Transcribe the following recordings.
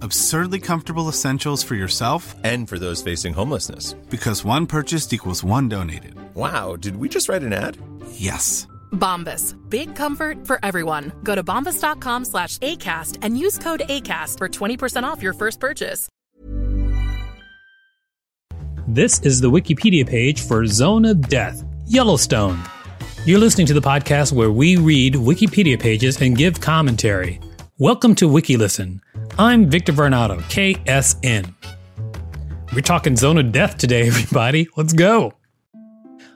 Absurdly comfortable essentials for yourself and for those facing homelessness. Because one purchased equals one donated. Wow, did we just write an ad? Yes. Bombas. Big comfort for everyone. Go to bombas.com/ACAST and use code ACAST for 20% off your first purchase. This is the Wikipedia page for Zone of Death, Yellowstone. You're listening to the podcast where we read Wikipedia pages and give commentary. Welcome to WikiListen. I'm Victor Varnado, KSN. We're talking Zone of Death today, everybody. Let's go.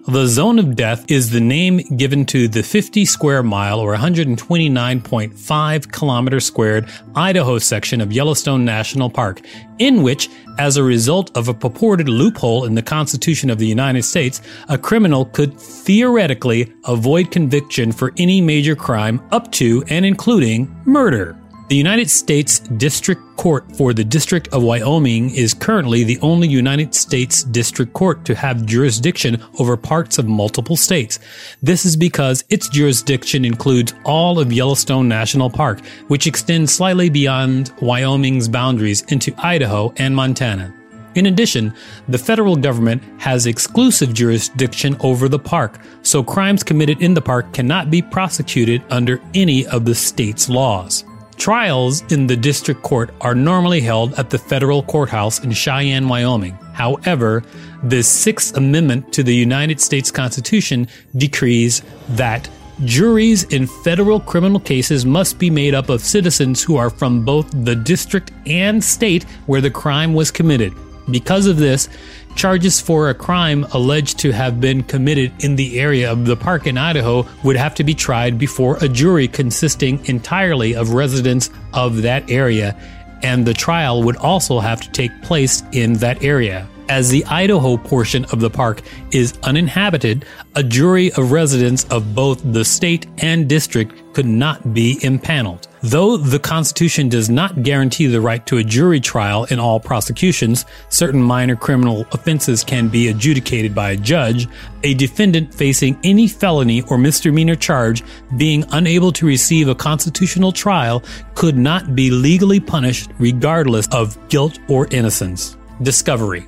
The Zone of Death is the name given to the 50 square mile or 129.5 kilometer squared Idaho section of Yellowstone National Park, in which, as a result of a purported loophole in the Constitution of the United States, a criminal could theoretically avoid conviction for any major crime up to and including murder. The United States District Court for the District of Wyoming is currently the only United States District Court to have jurisdiction over parts of multiple states. This is because its jurisdiction includes all of Yellowstone National Park, which extends slightly beyond Wyoming's boundaries into Idaho and Montana. In addition, the federal government has exclusive jurisdiction over the park, so crimes committed in the park cannot be prosecuted under any of the state's laws. Trials in the district court are normally held at the federal courthouse in Cheyenne, Wyoming. However, the Sixth Amendment to the United States Constitution decrees that juries in federal criminal cases must be made up of citizens who are from both the district and state where the crime was committed. Because of this, charges for a crime alleged to have been committed in the area of the park in Idaho would have to be tried before a jury consisting entirely of residents of that area, and the trial would also have to take place in that area. As the Idaho portion of the park is uninhabited, a jury of residents of both the state and district could not be impaneled. Though the Constitution does not guarantee the right to a jury trial in all prosecutions, certain minor criminal offenses can be adjudicated by a judge. A defendant facing any felony or misdemeanor charge, being unable to receive a constitutional trial, could not be legally punished regardless of guilt or innocence. Discovery.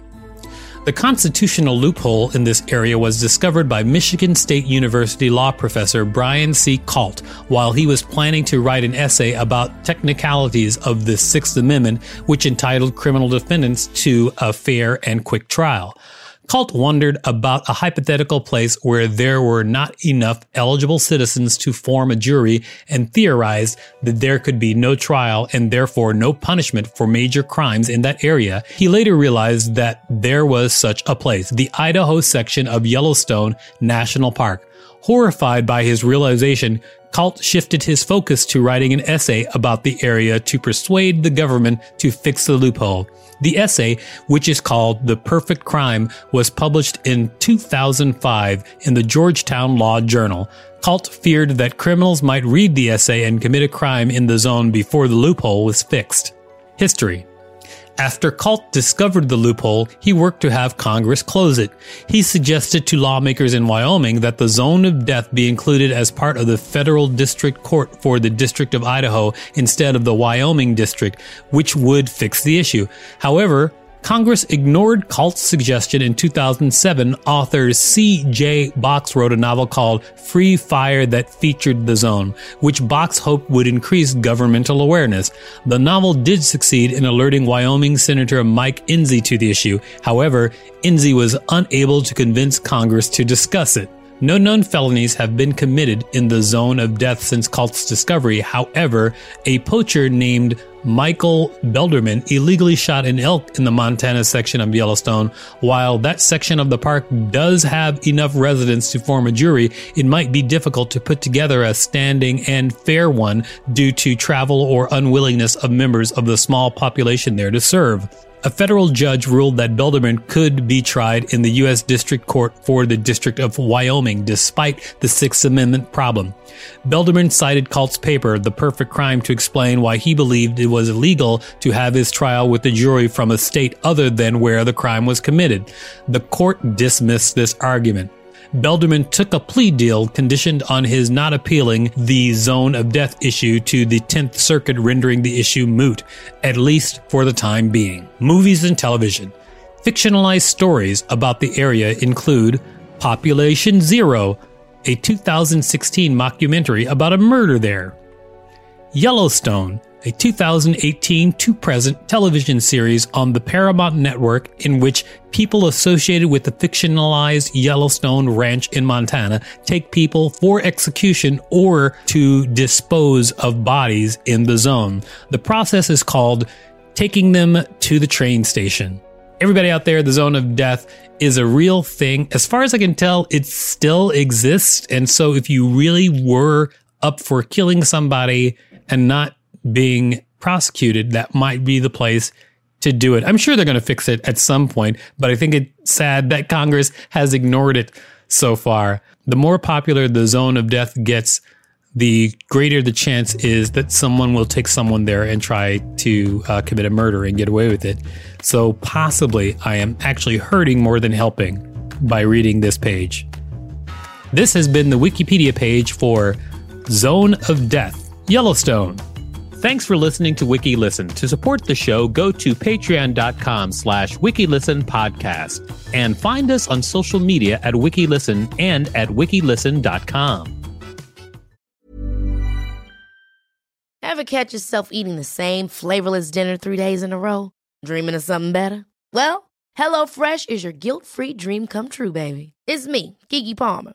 The constitutional loophole in this area was discovered by Michigan State University law professor Brian C. Kalt while he was planning to write an essay about technicalities of the Sixth Amendment, which entitled criminal defendants to a fair and quick trial. Kalt wondered about a hypothetical place where there were not enough eligible citizens to form a jury and theorized that there could be no trial and therefore no punishment for major crimes in that area. He later realized that there was such a place, the Idaho section of Yellowstone National Park. Horrified by his realization, Kalt shifted his focus to writing an essay about the area to persuade the government to fix the loophole. The essay, which is called The Perfect Crime, was published in 2005 in the Georgetown Law Journal. Kalt feared that criminals might read the essay and commit a crime in the zone before the loophole was fixed. History. After Kalt discovered the loophole, he worked to have Congress close it. He suggested to lawmakers in Wyoming that the Zone of Death be included as part of the Federal District Court for the District of Idaho instead of the Wyoming District, which would fix the issue. However, Congress ignored Kalt's suggestion. In 2007, author C.J. Box wrote a novel called Free Fire that featured the zone, which Box hoped would increase governmental awareness. The novel did succeed in alerting Wyoming Senator Mike Enzi to the issue. However, Enzi was unable to convince Congress to discuss it. No known felonies have been committed in the Zone of Death since Kalt's discovery. However, a poacher named Michael Belderman illegally shot an elk in the Montana section of Yellowstone. While that section of the park does have enough residents to form a jury, it might be difficult to put together a standing and fair one due to travel or unwillingness of members of the small population there to serve. A federal judge ruled that Belderman could be tried in the U.S. District Court for the District of Wyoming, despite the Sixth Amendment problem. Belderman cited Kalt's paper, The Perfect Crime, to explain why he believed it was illegal to have his trial with a jury from a state other than where the crime was committed. The court dismissed this argument. Belderman took a plea deal conditioned on his not appealing the Zone of Death issue to the 10th Circuit, rendering the issue moot, at least for the time being. Movies and television. Fictionalized stories about the area include Population Zero, a 2016 mockumentary about a murder there. Yellowstone, a 2018 to present television series on the Paramount Network in which people associated with the fictionalized Yellowstone Ranch in Montana take people for execution or to dispose of bodies in the zone. The process is called taking them to the train station. Everybody out there, the Zone of Death is a real thing. As far as I can tell, it still exists. And so if you really were up for killing somebody and not being prosecuted, that might be the place to do it. I'm sure they're going to fix it at some point, but I think it's sad that Congress has ignored it so far. The more popular the Zone of Death gets, the greater the chance is that someone will take someone there and try to commit a murder and get away with it. So possibly I am actually hurting more than helping by reading this page. This has been the Wikipedia page for Zone of Death, Yellowstone. Thanks for listening to WikiListen. To support the show, go to patreon.com/WikiListen podcast and find us on social media at WikiListen and at WikiListen.com. Ever catch yourself eating the same flavorless dinner 3 days in a row? Dreaming of something better? Well, HelloFresh is your guilt-free dream come true, baby. It's me, Keke Palmer.